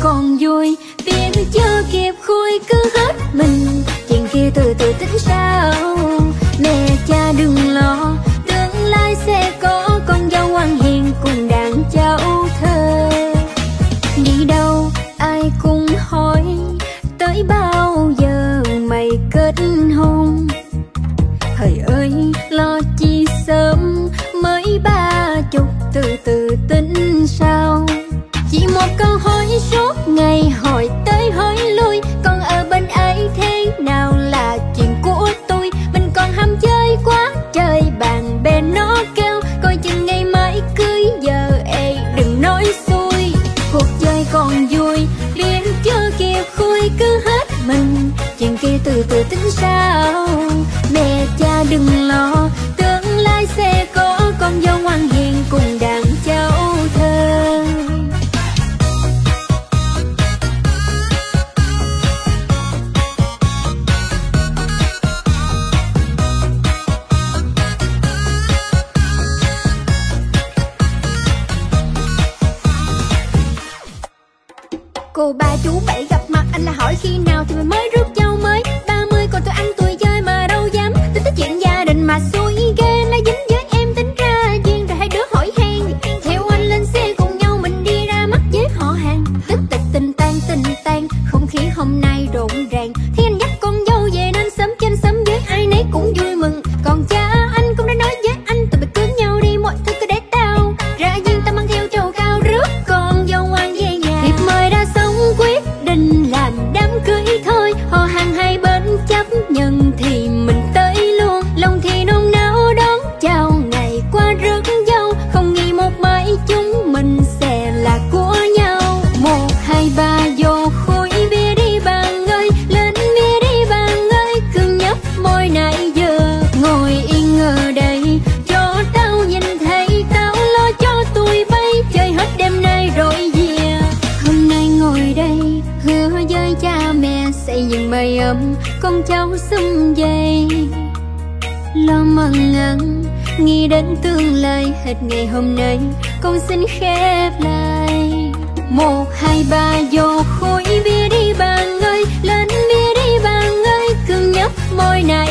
còn vui, việc chưa kịp khui cứ hết mình, chuyện kia từ từ tính sao. Mẹ cha đừng lo, tương lai sẽ có con dâu ngoan hiền cùng đàn cháu thơ. Đi đâu ai cũng hỏi, tới bao giờ mày kết hôn? Hỡi ơi lo chi sớm, mới 30 từ từ tính sao. Chỉ một câu hỏi suốt ngày hỏi tới hỏi lui, con ở bên ấy thế nào là chuyện của tôi. Mình còn ham chơi quá trời, bạn bè nó kêu coi chừng ngày mai cưới, giờ ê đừng nói xui. Cuộc chơi còn vui, biến chưa kịp khui cứ hết mình, chuyện kia từ từ tính sao. Mẹ cha đừng lo, tương lai sẽ có con dâu ngoan hiền cùng đàn cháu thơ. Cô ba chú bảy gặp mặt anh là hỏi khi nào thì mình mới rước dâu mới 30, còn tôi ăn tuổi chơi mà đâu dám tính tới chuyện gia đình mà xui ghê. Nó dính với em tính ra duyên rồi hai đứa hỏi hẹn, theo anh lên xe cùng nhau mình đi ra mắt với họ hàng. Tức tịch tình tan không khí hôm nay rộn ràng, thấy anh dắt con dâu về nên sớm trên sớm với ai nấy cũng vui mừng. Còn cha anh cũng đã nói với anh tụi mình cưới nhau đi, mọi thứ cứ để tao ra duyên tao mang theo trầu cao rước con dâu ngoan về nhà. Thiệp mời đã xong quyết định làm đám cưới thôi, họ hàng hai bên chấp nhận thì mình tới luôn. Lòng thì nôn nao đón chào ngày qua rước dâu, không nghĩ một mai chúng mình sẽ là của nhau. 1, 2, 3 vô khui bia đi bạn ơi, lên bia đi bạn ơi, cứ nhấp môi nãy giờ. Ngồi yên ở đây cho tao nhìn thấy, tao lo cho tụi bay chơi hết đêm nay rồi về. Hôm nay ngồi đây hứa với cha mẹ xây dựng mây ấm con cháu sum vầy. Lo mà ngắn nghĩ đến tương lai, hết ngày hôm nay con xin khép lại. 1, 2, 3 vô khui bia đi bạn ơi, lên bia đi bạn ơi, cứ nhấp môi này